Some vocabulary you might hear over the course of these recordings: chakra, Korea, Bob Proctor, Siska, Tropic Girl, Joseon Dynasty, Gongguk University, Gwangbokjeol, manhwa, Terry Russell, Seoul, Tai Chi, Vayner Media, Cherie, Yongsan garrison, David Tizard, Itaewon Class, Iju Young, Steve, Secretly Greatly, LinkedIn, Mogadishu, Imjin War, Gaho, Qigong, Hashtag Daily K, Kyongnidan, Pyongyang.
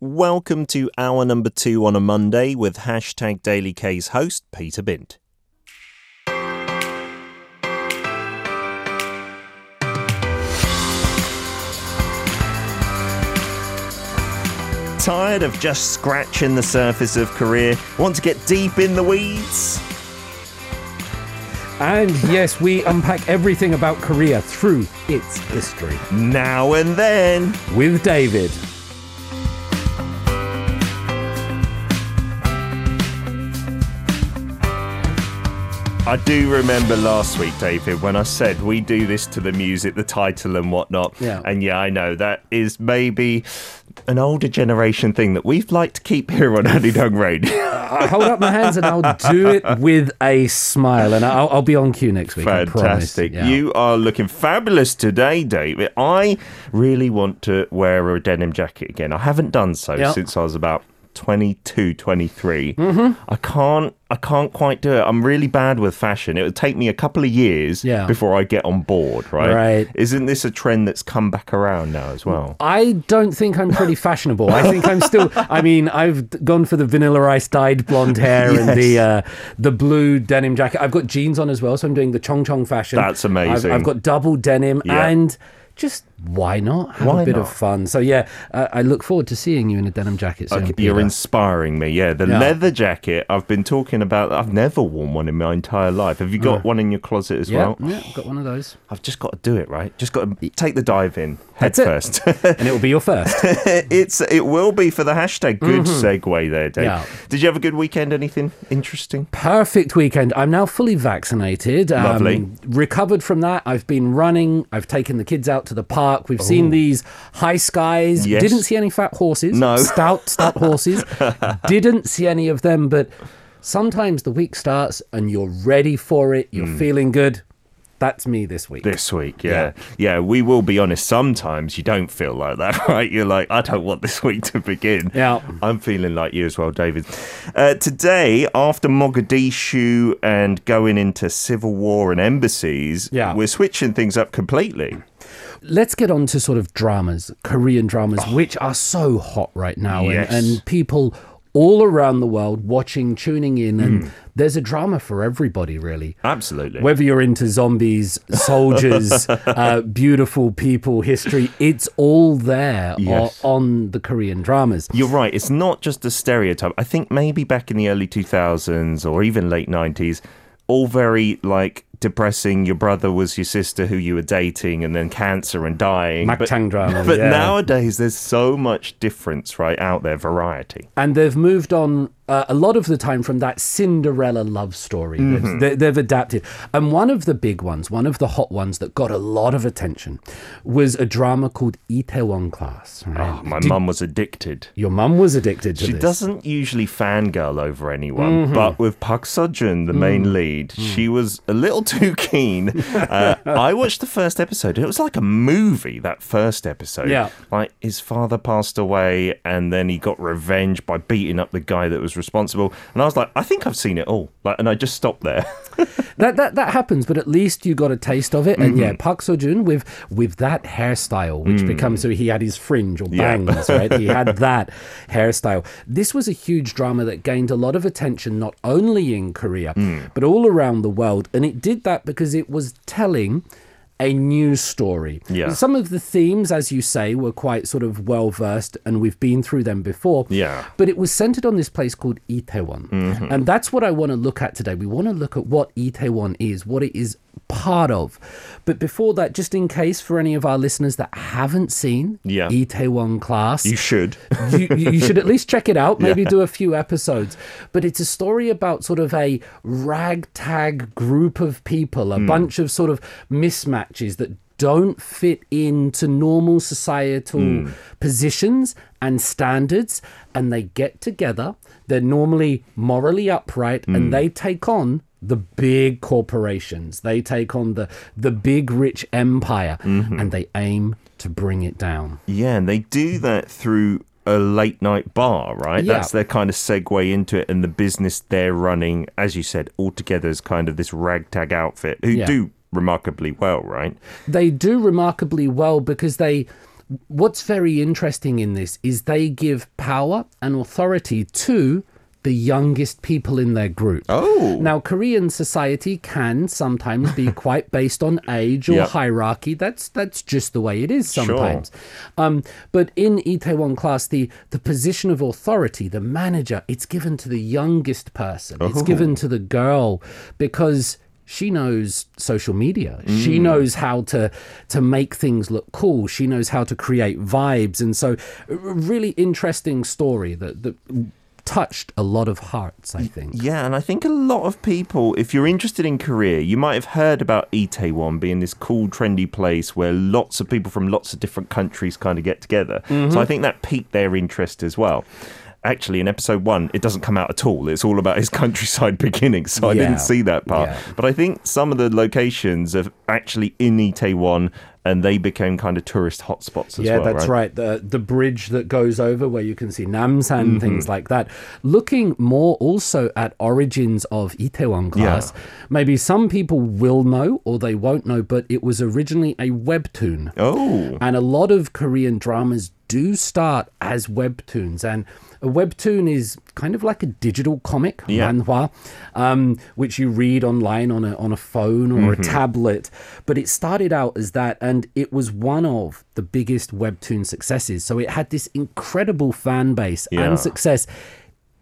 Welcome to hour number 2 on a Monday with Hashtag Daily K's host, Peter Bint. Tired of just scratching the surface of Korea? Want to get deep in the weeds? And yes, we unpack everything about Korea through its history. Now and then. With David. I do remember last week, David, when I said we do this to the music, the title and whatnot. Yeah. And yeah, I know that is maybe an older generation thing that we'd like to keep here on Honeydung Radio. I hold up my hands and I'll do it with a smile. And I'll be on cue next week. Fantastic. Yeah. You are looking fabulous today, David. I really want to wear a denim jacket again. I haven't done so since I was about 22, 23. Mm-hmm. I can't quite do it. I'm really bad with fashion. It would take me a couple of years before I get on board, right? Isn't this a trend that's come back around now as well? I don't think I'm pretty fashionable. I think I'm still, I mean, I've gone for the Vanilla Ice dyed blonde hair and the blue denim jacket. I've got jeans on as well, so I'm doing the chong fashion. That's amazing. I've got double denim and just why not? Have a bit of fun. So I look forward to seeing you in a denim jacket soon. You're inspiring me, The leather jacket I've been talking about, I've never worn one in my entire life. Have you got one in your closet as well? Yeah, I've got one of those. I've just got to do it, right? Just got to take the dive in, head first. And it will be your first. It will be for the hashtag. Good segue there, Dave. Yeah. Did you have a good weekend? Anything interesting? Perfect weekend. I'm now fully vaccinated. Lovely. Recovered from that. I've been running. I've taken the kids out to the park. We've seen these high skies. Yes. Didn't see any fat horses. No. Stout horses. Didn't see any of them, but sometimes the week starts and you're ready for it. You're feeling good. That's me this week. Yeah, we will be honest. Sometimes you don't feel like that, right? You're like, I don't want this week to begin. Yeah. I'm feeling like you as well, David. Today, after Mogadishu and going into civil war and embassies, we're switching things up completely. Let's get on to sort of dramas, Korean dramas, which are so hot right now. Yes. And people all around the world watching, tuning in, and there's a drama for everybody, really. Absolutely. Whether you're into zombies, soldiers, beautiful people, history, it's all there on the Korean dramas. You're right. It's not just a stereotype. I think maybe back in the early 2000s or even late 90s, all very, like, depressing. Your brother was your sister who you were dating, and then cancer and dying. Makchang drama. But nowadays, there's so much difference, right, out there, variety. And they've moved on a lot of the time from that Cinderella love story. Mm-hmm. They've adapted. And one of the big ones, one of the hot ones that got a lot of attention was a drama called Itaewon Class. Right? Oh, my mum was addicted. Your mum was addicted to this. She doesn't usually fangirl over anyone, but with Park Seo-joon, the main lead, she was a little too keen. I watched the first episode and it was like a movie, that first episode. Yeah. Like his father passed away and then he got revenge by beating up the guy that was responsible. And I was like, I think I've seen it all. Like, and I just stopped there. that happens, but at least you got a taste of it. And Park Seo-joon with that hairstyle, which becomes, so he had his fringe or bangs, right? He had that hairstyle. This was a huge drama that gained a lot of attention, not only in Korea, but all around the world. And it did that because it was telling a news story. Yeah. Some of the themes, as you say, were quite sort of well-versed and we've been through them before. Yeah. But it was centered on this place called Itaewon. Mm-hmm. And that's what I want to look at today. We want to look at what Itaewon is, what it is part of. But before that, just in case for any of our listeners that haven't seen Itaewon Class, you should. you should at least check it out, maybe do a few episodes. But it's a story about sort of a ragtag group of people, a bunch of sort of mismatches that don't fit into normal societal positions and standards, and they get together. They're normally morally upright and they take on the big corporations. They take on the big rich empire and they aim to bring it down. Yeah, and they do that through a late night bar, right? Yeah. That's their kind of segue into it, and the business they're running, as you said, all together as kind of this ragtag outfit who do remarkably well, right? They do remarkably well because they What's very interesting in this is they give power and authority to the youngest people in their group. Oh. Now, Korean society can sometimes be quite based on age or hierarchy. That's just the way it is sometimes. Sure. But in Itaewon Class, the position of authority, the manager, it's given to the youngest person. Oh. It's given to the girl because she knows social media. Mm. She knows how to make things look cool. She knows how to create vibes. And so a really interesting story that touched a lot of hearts, I think. Yeah, and I think a lot of people, if you're interested in Korea, you might have heard about Itaewon being this cool, trendy place where lots of people from lots of different countries kind of get together. Mm-hmm. So I think that piqued their interest as well. Actually, in episode 1, it doesn't come out at all. It's all about his countryside beginnings, so I didn't see that part. Yeah. But I think some of the locations are actually in Itaewon, and they became kind of tourist hotspots as well. Yeah, that's right. The bridge that goes over where you can see Namsan, mm-hmm. things like that. Looking more also at origins of Itaewon Class, maybe some people will know or they won't know, but it was originally a webtoon. Oh. And a lot of Korean dramas do start as webtoons. And a webtoon is kind of like a digital comic, manhwa, which you read online on a phone or a tablet. But it started out as that, and it was one of the biggest webtoon successes. So it had this incredible fan base and success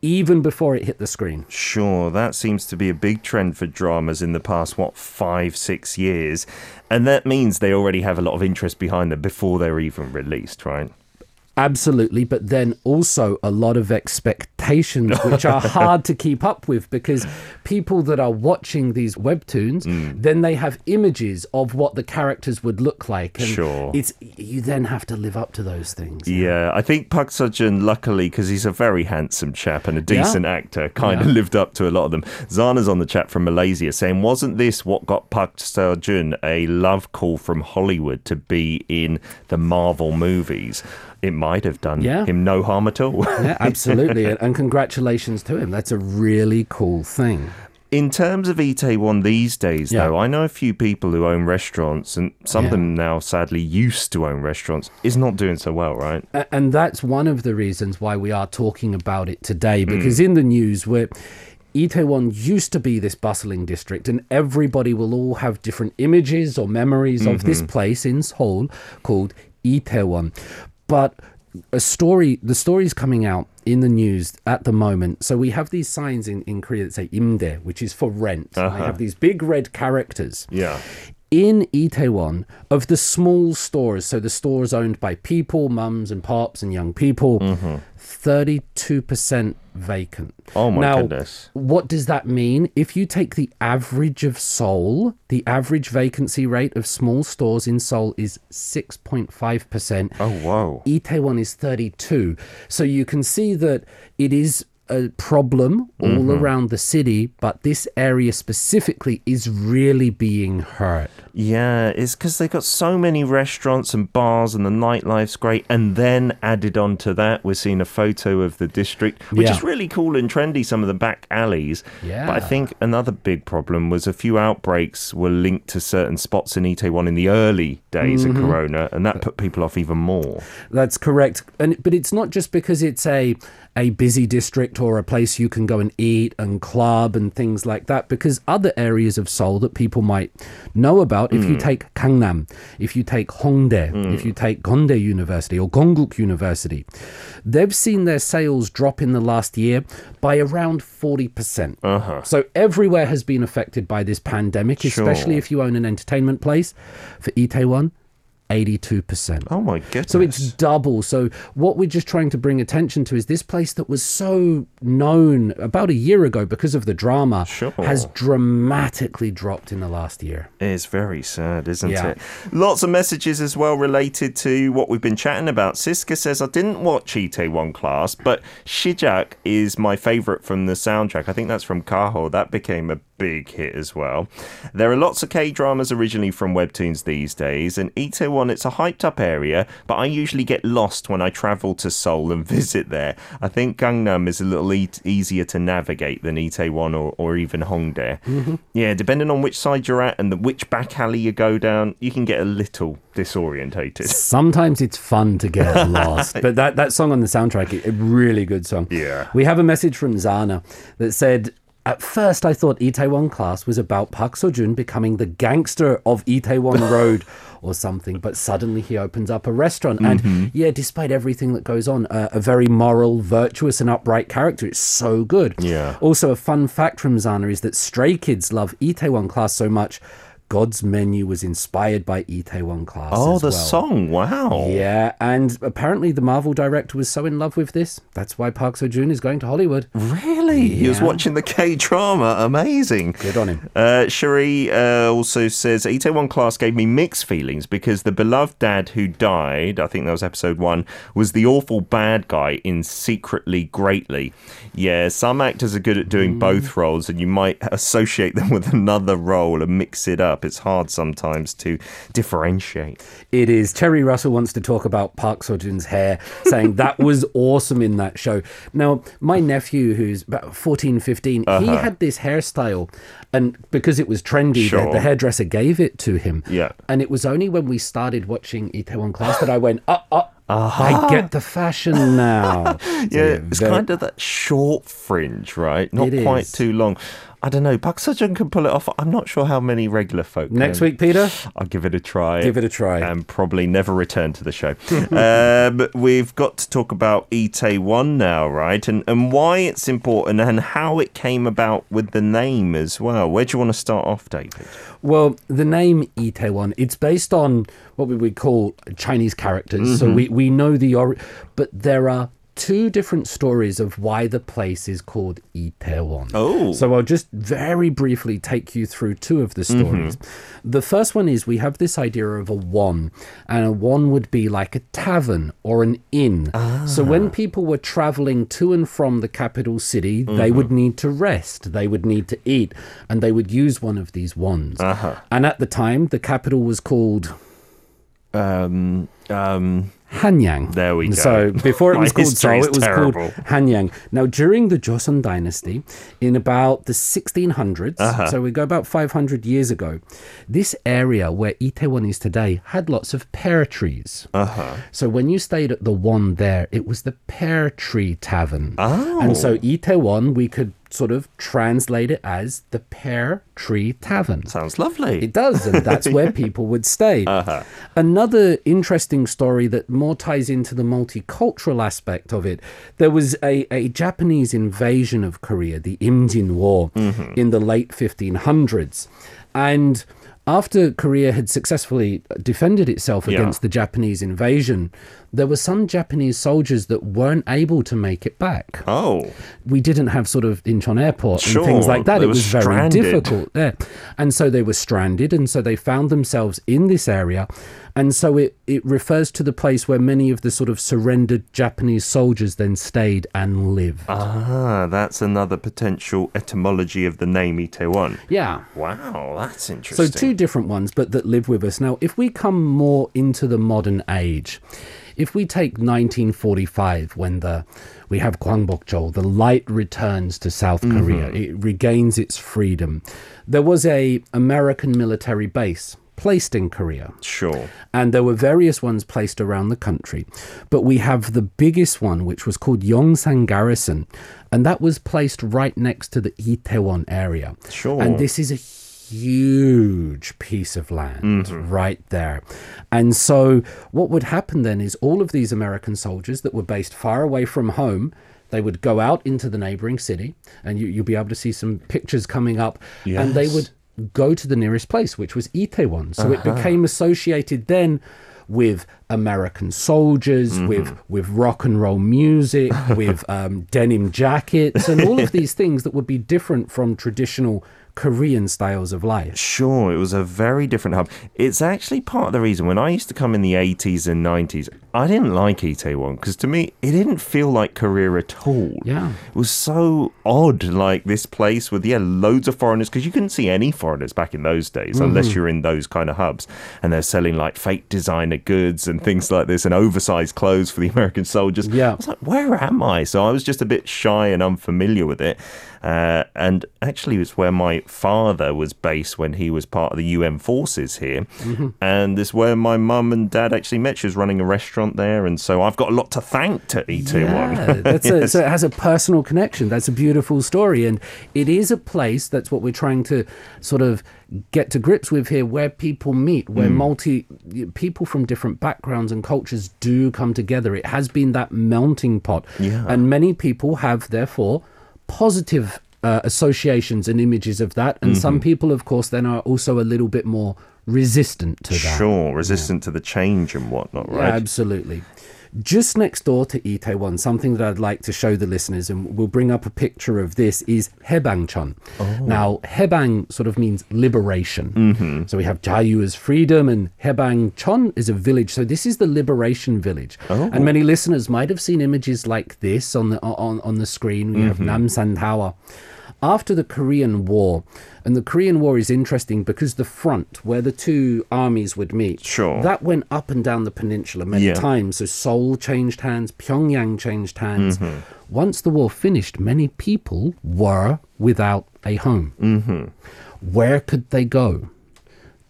even before it hit the screen. Sure, that seems to be a big trend for dramas in the past, 5-6 years. And that means they already have a lot of interest behind them before they're even released, right? Absolutely, but then also a lot of expectations which are hard to keep up with, because people that are watching these webtoons, then they have images of what the characters would look like. And you then have to live up to those things. Yeah, I think Park Seo-joon, luckily, because he's a very handsome chap and a decent actor, kind of lived up to a lot of them. Zana's on the chat from Malaysia saying, wasn't this what got Park Seo-joon a love call from Hollywood to be in the Marvel movies? It might have done him no harm at all. Yeah, absolutely. And congratulations to him. That's a really cool thing. In terms of Itaewon these days, though, I know a few people who own restaurants, and some of them now sadly used to own restaurants. It's not doing so well, right? And that's one of the reasons why we are talking about it today, because in the news Itaewon used to be this bustling district, and everybody will all have different images or memories of this place in Seoul called Itaewon. But the story's coming out in the news at the moment. So we have these signs in Korea that say 임대, which is for rent. Uh-huh. They have these big red characters. Yeah. In Itaewon, of the small stores, so the stores owned by people, mums and pops and young people, 32% vacant. Oh my goodness. What does that mean? If you take the average of Seoul, the average vacancy rate of small stores in Seoul is 6.5%. Oh, wow. Itaewon is 32%. So you can see that it is a problem all around the city, but this area specifically is really being hurt. Yeah, it's because they've got so many restaurants and bars and the nightlife's great, and then added on to that, we're seeing a photo of the district, which is really cool and trendy, some of the back alleys. Yeah. But I think another big problem was a few outbreaks were linked to certain spots in Itaewon in the early days of Corona, and that put people off even more. That's correct. But it's not just because it's a busy district or a place you can go and eat and club and things like that, because other areas of Seoul that people might know about, if you take Gangnam, if you take Hongdae, if you take Gwangbokjeol University or Gongguk University, they've seen their sales drop in the last year by around 40%. Uh-huh. So everywhere has been affected by this pandemic, especially if you own an entertainment place. For Itaewon, 82%. Oh my goodness. So it's double. So what we're just trying to bring attention to is this place that was so known about a year ago because of the drama has dramatically dropped in the last year. It's very sad, isn't it? Lots of messages as well related to what we've been chatting about. Siska says, I didn't watch Itaewon Class, but Shijak is my favourite from the soundtrack. I think that's from Gaho. That became a big hit as well. There are lots of K-dramas originally from webtoons these days, and Itaewon, it's a hyped up area, but I usually get lost when I travel to Seoul and visit there. I think Gangnam is a little easier to navigate than Itaewon or even Hongdae. Mm-hmm. Yeah, depending on which side you're at and which back alley you go down, you can get a little disorientated. Sometimes it's fun to get lost, but that song on the soundtrack, a really good song. Yeah. We have a message from Zana that said, at first, I thought Itaewon Class was about Park Seo-joon becoming the gangster of Itaewon Road or something, but suddenly he opens up a restaurant. Mm-hmm. And yeah, despite everything that goes on, a very moral, virtuous and upright character. It's so good. Yeah. Also, a fun fact from Zana is that Stray Kids love Itaewon Class so much, God's Menu was inspired by Itaewon Class as well. Oh, the song, wow. Yeah, and apparently the Marvel director was so in love with this, that's why Park Seo-joon is going to Hollywood. Really? Yeah. He was watching the K-drama, amazing. Good on him. Cherie also says, Itaewon Class gave me mixed feelings because the beloved dad who died, I think that was episode 1, was the awful bad guy in Secretly Greatly. Yeah, some actors are good at doing both roles, and you might associate them with another role and mix it up. It's hard sometimes to differentiate. It is. Terry Russell wants to talk about Park Seo-joon's hair, saying that was awesome in that show. Now, my nephew, who's about 14, 15, he had this hairstyle, and because it was trendy, the hairdresser gave it to him. Yeah. And it was only when we started watching Itaewon Class that I went, I get the fashion now. Yeah, it's kind of that short fringe, right? Not quite too long. I don't know. Park Seo-joon can pull it off. I'm not sure how many regular folk Next week, Peter? I'll give it a try. Give it a try. And probably never return to the show. We've got to talk about Itaewon now, right? And why it's important and how it came about with the name as well. Where do you want to start off, David? Well, the name Itaewon, it's based on what we would call Chinese characters. Mm-hmm. So we know the origin. But there are two different stories of why the place is called Itaewon. Oh. So I'll just very briefly take you through two of the stories. Mm-hmm. The first one is we have this idea of a won, and a won would be like a tavern or an inn. Ah. So when people were traveling to and from the capital city, mm-hmm. they would need to rest, they would need to eat, and they would use one of these wons. Uh-huh. And at the time, the capital was called Hanyang. There we go. So before it was called Seoul, it was called Hanyang. Now, during the Joseon Dynasty, in about the 1600s, so we go about 500 years ago, this area where Itaewon is today had lots of pear trees. So when you stayed at the one there, it was the Pear Tree Tavern. Oh. And so Itaewon, we could sort of translate it as the Pear Tree Tavern. Sounds lovely. It does, and that's where people would stay. Another interesting story that more ties into the multicultural aspect of it, there was a Japanese invasion of Korea, the Imjin War, in the late 1500s. And after Korea had successfully defended itself against the Japanese invasion, there were some Japanese soldiers that weren't able to make it back. Oh. We didn't have sort of Incheon Airport and things like that. It was very difficult there. And so they were stranded, and so they found themselves in this area. And so it refers to the place where many of the sort of surrendered Japanese soldiers then stayed and lived. Ah, that's another potential etymology of the name Itaewon. Yeah. Wow, that's interesting. So two different ones, but that live with us. Now, if we come more into the modern age, if we take 1945, when we have Gwangbokjeol, the light returns to South Korea, it regains its freedom. There was an American military base placed in Korea. Sure. And there were various ones placed around the country. But we have the biggest one, which was called Yongsan Garrison, and that was placed right next to the Itaewon area. Sure. And this is a huge piece of land right there. And so what would happen then is all of these American soldiers that were based far away from home, they would go out into the neighboring city, and you'll be able to see some pictures coming up, and they would go to the nearest place, which was Itaewon. So it became associated then with American soldiers, mm-hmm. with rock and roll music, with denim jackets, and all of these things that would be different from traditional Korean styles of life. Sure, it was a very different hub. It's actually part of the reason when I used to come in the 80s and 90s, I didn't like Itaewon because to me, it didn't feel like Korea at all. Yeah. It was so odd, like this place with, yeah, loads of foreigners, because you couldn't see any foreigners back in those days, mm-hmm. unless you're in those kind of hubs. And they're selling like fake designer goods and things like this and oversized clothes for the American soldiers. Yeah. I was like, where am I? So I was just a bit shy and unfamiliar with it. And actually, it's where my father was based when he was part of the UN forces here. Mm-hmm. And this is where my mum and dad actually met. She was running a restaurant there. And so I've got a lot to thank to Itaewon. Yeah, yes. So it has a personal connection. That's a beautiful story. And it is a place, that's what we're trying to sort of get to grips with here, where people meet, where people from different backgrounds and cultures do come together. It has been that melting pot. Yeah. And many people have, therefore, positive associations and images of that, and mm-hmm. some people of course then are also a little bit more resistant to that. Sure, resistant to the change and whatnot, right? Yeah, absolutely. Just next door to Itaewon, something that I'd like to show the listeners, and we'll bring up a picture of this, is Hebangchon. Oh. Now, Hebang sort of means liberation. Mm-hmm. So we have Jayu as freedom, and Hebangchon is a village. So this is the liberation village. Oh. And many listeners might have seen images like this on the screen. We mm-hmm. have Namsan Tower. After the Korean War, and the Korean War is interesting because the front, where the two armies would meet, sure. that went up and down the peninsula many yeah. times. So Seoul changed hands, Pyongyang changed hands. Mm-hmm. Once the war finished, many people were without a home. Mm-hmm. Where could they go?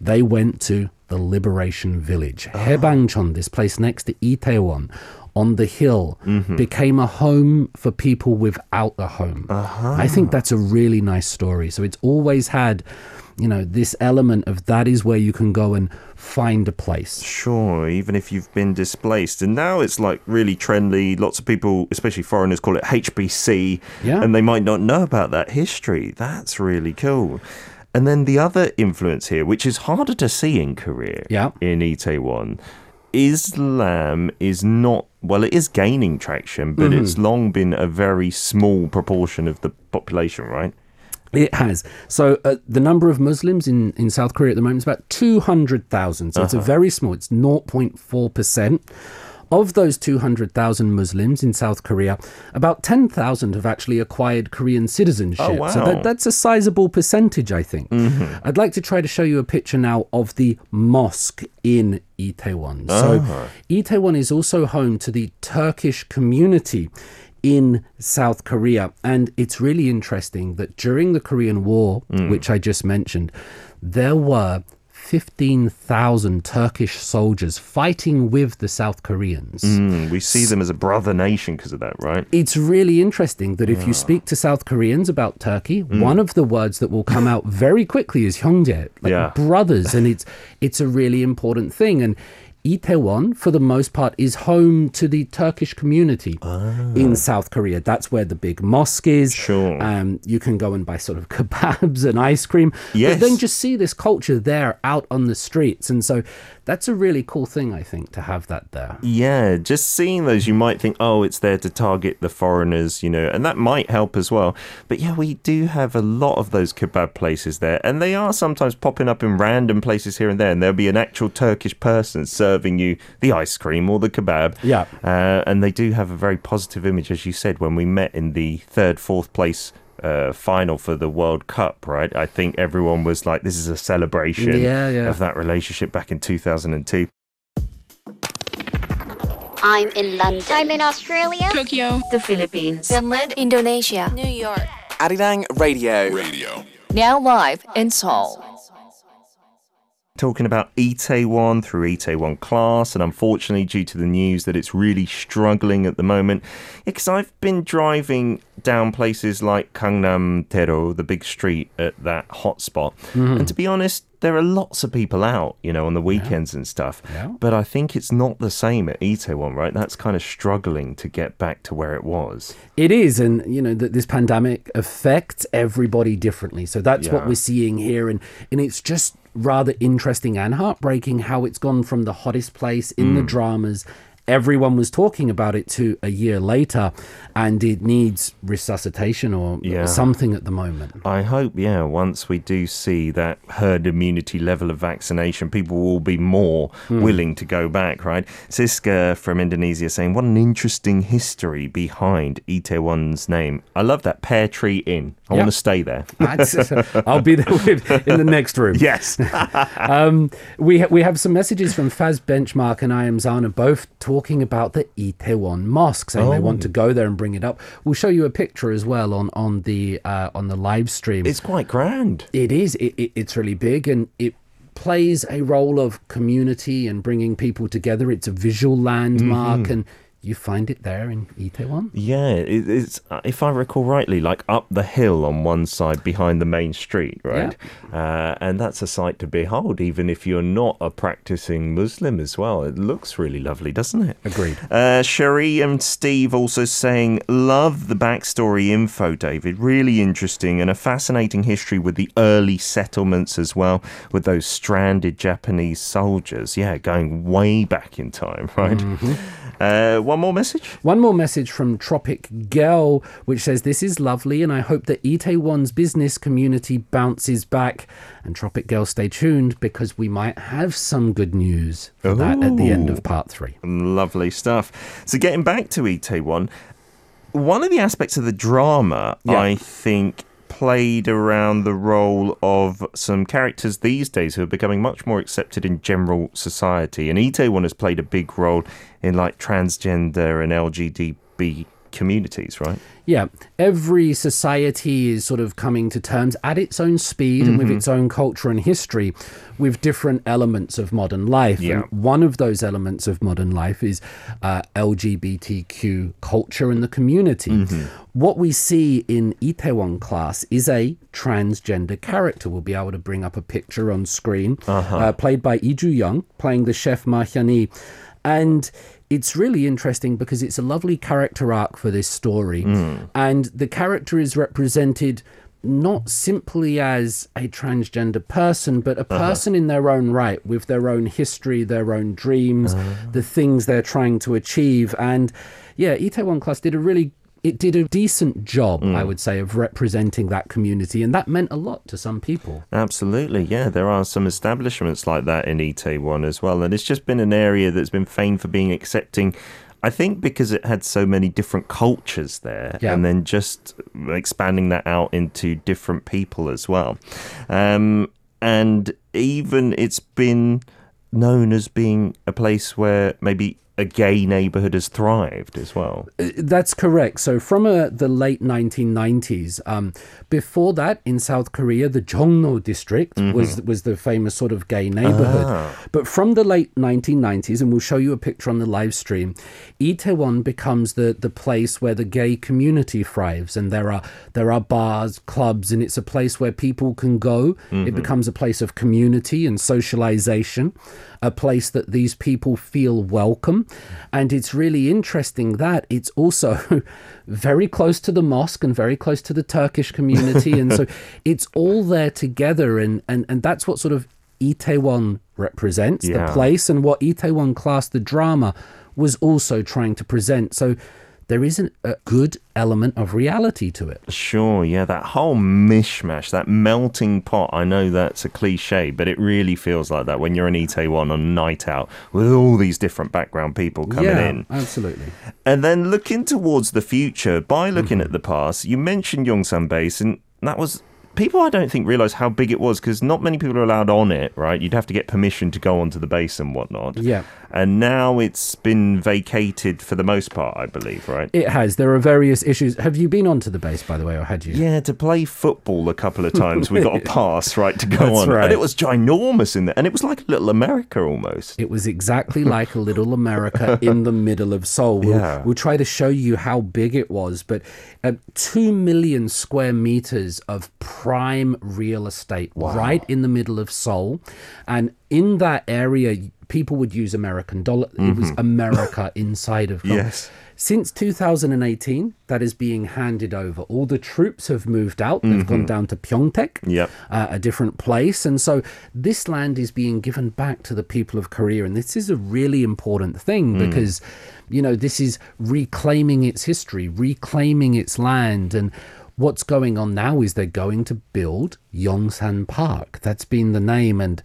They went to the Liberation Village. Oh. Hebangchon, this place next to Itaewon, on the hill, mm-hmm. became a home for people without a home. Uh-huh. I think that's a really nice story. So it's always had, you know, this element of that is where you can go and find a place. Sure, even if you've been displaced. And now it's like really trendy. Lots of people, especially foreigners, call it HBC. Yeah. And they might not know about that history. That's really cool. And then the other influence here, which is harder to see in Korea, yeah. in Itaewon, Islam is not, well, it is gaining traction, but mm-hmm. it's long been a very small proportion of the population, right? It has. So the number of Muslims in South Korea at the moment is about 200,000. So uh-huh. it's a very small, it's 0.4%. Of those 200,000 Muslims in South Korea, about 10,000 have actually acquired Korean citizenship. Oh, wow. So that's a sizable percentage, I think. Mm-hmm. I'd like to try to show you a picture now of the mosque in Itaewon. Uh-huh. So Itaewon is also home to the Turkish community in South Korea. And it's really interesting that during the Korean War, which I just mentioned, there were 15,000 Turkish soldiers fighting with the South Koreans. We see them as a brother nation because of that, right? It's really interesting that if you speak to South Koreans about Turkey, one of the words that will come out very quickly is Hongdae, like brothers, and it's a really important thing. And Itaewon, for the most part, is home to the Turkish community in South Korea. That's where the big mosque is. Sure. You can go and buy sort of kebabs and ice cream. Yes. But then just see this culture there out on the streets. And so that's a really cool thing, I think, to have that there. Yeah, just seeing those, you might think, oh, it's there to target the foreigners, you know, and that might help as well. But yeah, we do have a lot of those kebab places there. And they are sometimes popping up in random places here and there. And there'll be an actual Turkish person serving you the ice cream or the kebab. Yeah. And they do have a very positive image, as you said, when we met in the third, fourth place final for the World Cup, right? I think everyone was like, this is a celebration of that relationship back in 2002. I'm in London. I'm in Australia. Tokyo. The Philippines. Finland. Indonesia. New York. Hanyang Radio. Now live in Seoul. Talking about Itaewon through Itaewon Class, and unfortunately due to the news that it's really struggling at the moment, because I've been driving down places like Gangnam Daero, the big street at that hotspot, and to be honest, there are lots of people out, you know, on the weekends and stuff. Yeah. But I think it's not the same at Itaewon, right? That's kind of struggling to get back to where it was. It is. And, you know, this pandemic affects everybody differently. So that's what we're seeing here. And it's just rather interesting and heartbreaking how it's gone from the hottest place in the dramas, everyone was talking about it, to a year later, and it needs resuscitation or something at the moment. I hope, once we do see that herd immunity level of vaccination, people will be more willing to go back, right? Siska from Indonesia saying, what an interesting history behind Itaewon's name. I love that Pear Tree Inn. I want to stay there. I'll be there in the next room. Yes. We have some messages from Faz Benchmark and I Am Zana, both talking about the Itaewon Mosque, saying they want to go there and bring it up. We'll show you a picture as well on the live stream. It's quite grand. It is. It's really big, and it plays a role of community and bringing people together. It's a visual landmark, and you find it there in Itaewon? Yeah, it's, if I recall rightly, like up the hill on one side behind the main street, right? Yeah. And that's a sight to behold, even if you're not a practicing Muslim as well. It looks really lovely, doesn't it? Agreed. Cherie and Steve also saying, love the backstory info, David. Really interesting, and a fascinating history with the early settlements as well, with those stranded Japanese soldiers. Yeah, going way back in time, right? Mm-hmm. One more message from Tropic Girl, which says, this is lovely and I hope that Itaewon's business community bounces back. And Tropic Girl, stay tuned, because we might have some good news for that at the end of part 3. Lovely stuff. So getting back to Itaewon, one of the aspects of the drama, I think, played around the role of some characters these days who are becoming much more accepted in general society. And Itaewon has played a big role in like transgender and LGBT communities, right? Yeah, every society is sort of coming to terms at its own speed and with its own culture and history with different elements of modern life. Yeah. And one of those elements of modern life is LGBTQ culture in the community. What we see in Itaewon Class is a transgender character. We'll be able to bring up a picture on screen, played by Iju Young, playing the chef Mahyani. And it's really interesting because it's a lovely character arc for this story. And the character is represented not simply as a transgender person, but a person in their own right, with their own history, their own dreams, the things they're trying to achieve. And yeah, Itaewon Class did a decent job, I would say, of representing that community, and that meant a lot to some people. Absolutely, yeah. There are some establishments like that in Itaewon as well, and it's just been an area that's been famed for being accepting, I think, because it had so many different cultures there, and then just expanding that out into different people as well. And even it's been known as being a place where maybe a gay neighbourhood has thrived as well. That's correct. So from the late 1990s, before that in South Korea, the Jeongno district was the famous sort of gay neighbourhood. But from the late 1990s, and we'll show you a picture on the live stream, Itaewon becomes the place where the gay community thrives, and there are bars, clubs, and it's a place where people can go. It becomes a place of community and socialisation, a place that these people feel welcome. And it's really interesting that it's also very close to the mosque and very close to the Turkish community. And so it's all there together. And that's what sort of Itaewon represents, the place, and what Itaewon Class, the drama, was also trying to present. So there isn't a good element of reality to it. Sure, yeah, that whole mishmash, that melting pot. I know that's a cliche, but it really feels like that when you're in Itaewon on a night out with all these different background people coming in. Absolutely. And then looking towards the future, by looking at the past, you mentioned Yongsan Basin, and that was... People, I don't think, realise how big it was, because not many people are allowed on it, right? You'd have to get permission to go onto the base and whatnot. Yeah. And now it's been vacated for the most part, I believe, right? It has. There are various issues. Have you been onto the base, by the way, or had you? Yeah, to play football a couple of times, we got a pass, right, to go on. Right. And it was ginormous in there. And it was like Little America almost. It was exactly like a Little America in the middle of Seoul. We'll try to show you how big it was. But 2 million square metres of prime real estate right in the middle of Seoul, and in that area, people would use American dollar. Mm-hmm. It was America inside of Korea. Yes. Since 2018, that is being handed over. All the troops have moved out. They've gone down to Pyeongtaek, a different place. And so this land is being given back to the people of Korea. And this is a really important thing because, you know, this is reclaiming its history, reclaiming its land. And what's going on now is they're going to build Yongsan Park. That's been the name. And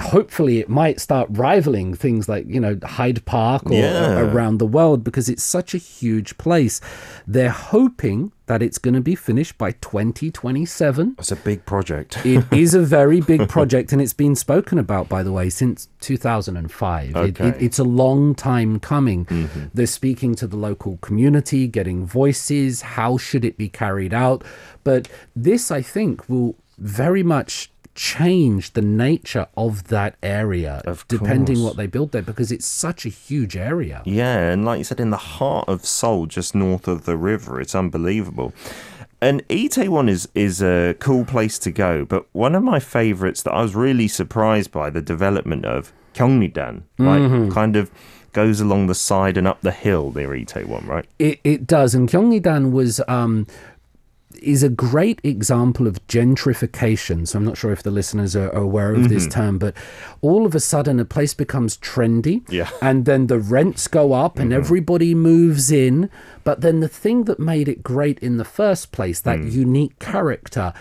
hopefully it might start rivaling things like, you know, Hyde Park or around the world, because it's such a huge place. They're hoping that it's going to be finished by 2027. It's a big project. It is a very big project, and it's been spoken about, by the way, since 2005. Okay. It's a long time coming. Mm-hmm. They're speaking to the local community, getting voices. How should it be carried out? But this, I think, will very much change the nature of that area, of depending what they build there, because it's such a huge area. Yeah, and like you said, in the heart of Seoul, just north of the river, it's unbelievable. And Itaewon is a cool place to go, but one of my favorites that I was really surprised by the development of, Kyongnidan, like kind of goes along the side and up the hill near Itaewon, right? It does, and Kyongnidan was is a great example of gentrification. So I'm not sure if the listeners are aware of this term, but all of a sudden a place becomes trendy and then the rents go up and everybody moves in. But then the thing that made it great in the first place, that unique character,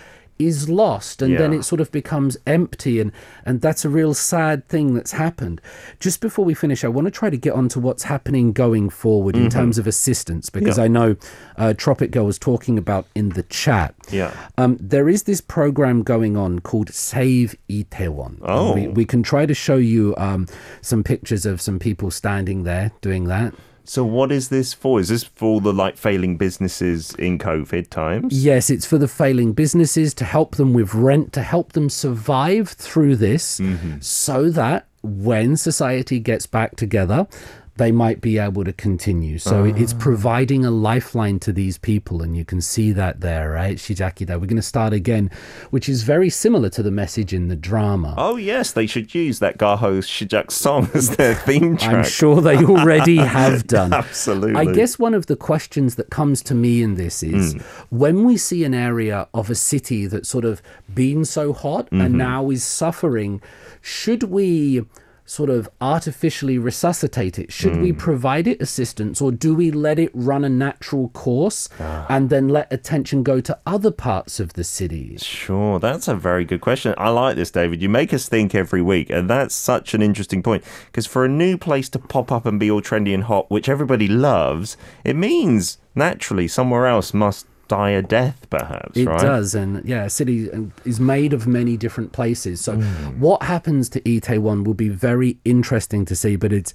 is lost, and then it sort of becomes empty, and that's a real sad thing that's happened. Just before we finish, I want to try to get on to what's happening going forward in terms of assistance, because I know Tropic Girl was talking about in the chat. There is this program going on called Save Itaewon. Oh. We can try to show you some pictures of some people standing there doing that. So what is this for? Is this for the like failing businesses in COVID times? Yes, it's for the failing businesses, to help them with rent, to help them survive through this, so that when society gets back together, they might be able to continue. So it's providing a lifeline to these people, and you can see that there, right? Shijaki, there. We're going to start again, which is very similar to the message in the drama. Oh, yes, they should use that Gaho Shijak song as their theme track. I'm sure they already have done. Absolutely. I guess one of the questions that comes to me in this is, when we see an area of a city that's sort of been so hot and now is suffering, should we sort of artificially resuscitate it? Should we provide it assistance, or do we let it run a natural course and then let attention go to other parts of the city? Sure, that's a very good question. I like this, David. You make us think every week, and that's such an interesting point, because for a new place to pop up and be all trendy and hot, which everybody loves, it means naturally somewhere else must die a death, perhaps, it right? It does, and yeah, a city is made of many different places. So what happens to Itaewon will be very interesting to see, but it's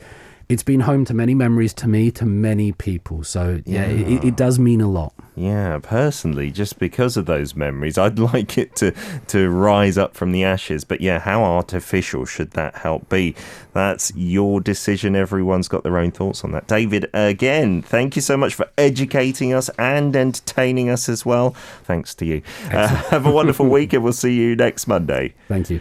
been home to many memories to me, to many people. So yeah, it does mean a lot. Yeah, personally, just because of those memories, I'd like it to rise up from the ashes. But yeah, how artificial should that help be? That's your decision. Everyone's got their own thoughts on that. David, again, thank you so much for educating us and entertaining us as well. Thanks to you. Have a wonderful week, and we'll see you next Monday. Thank you.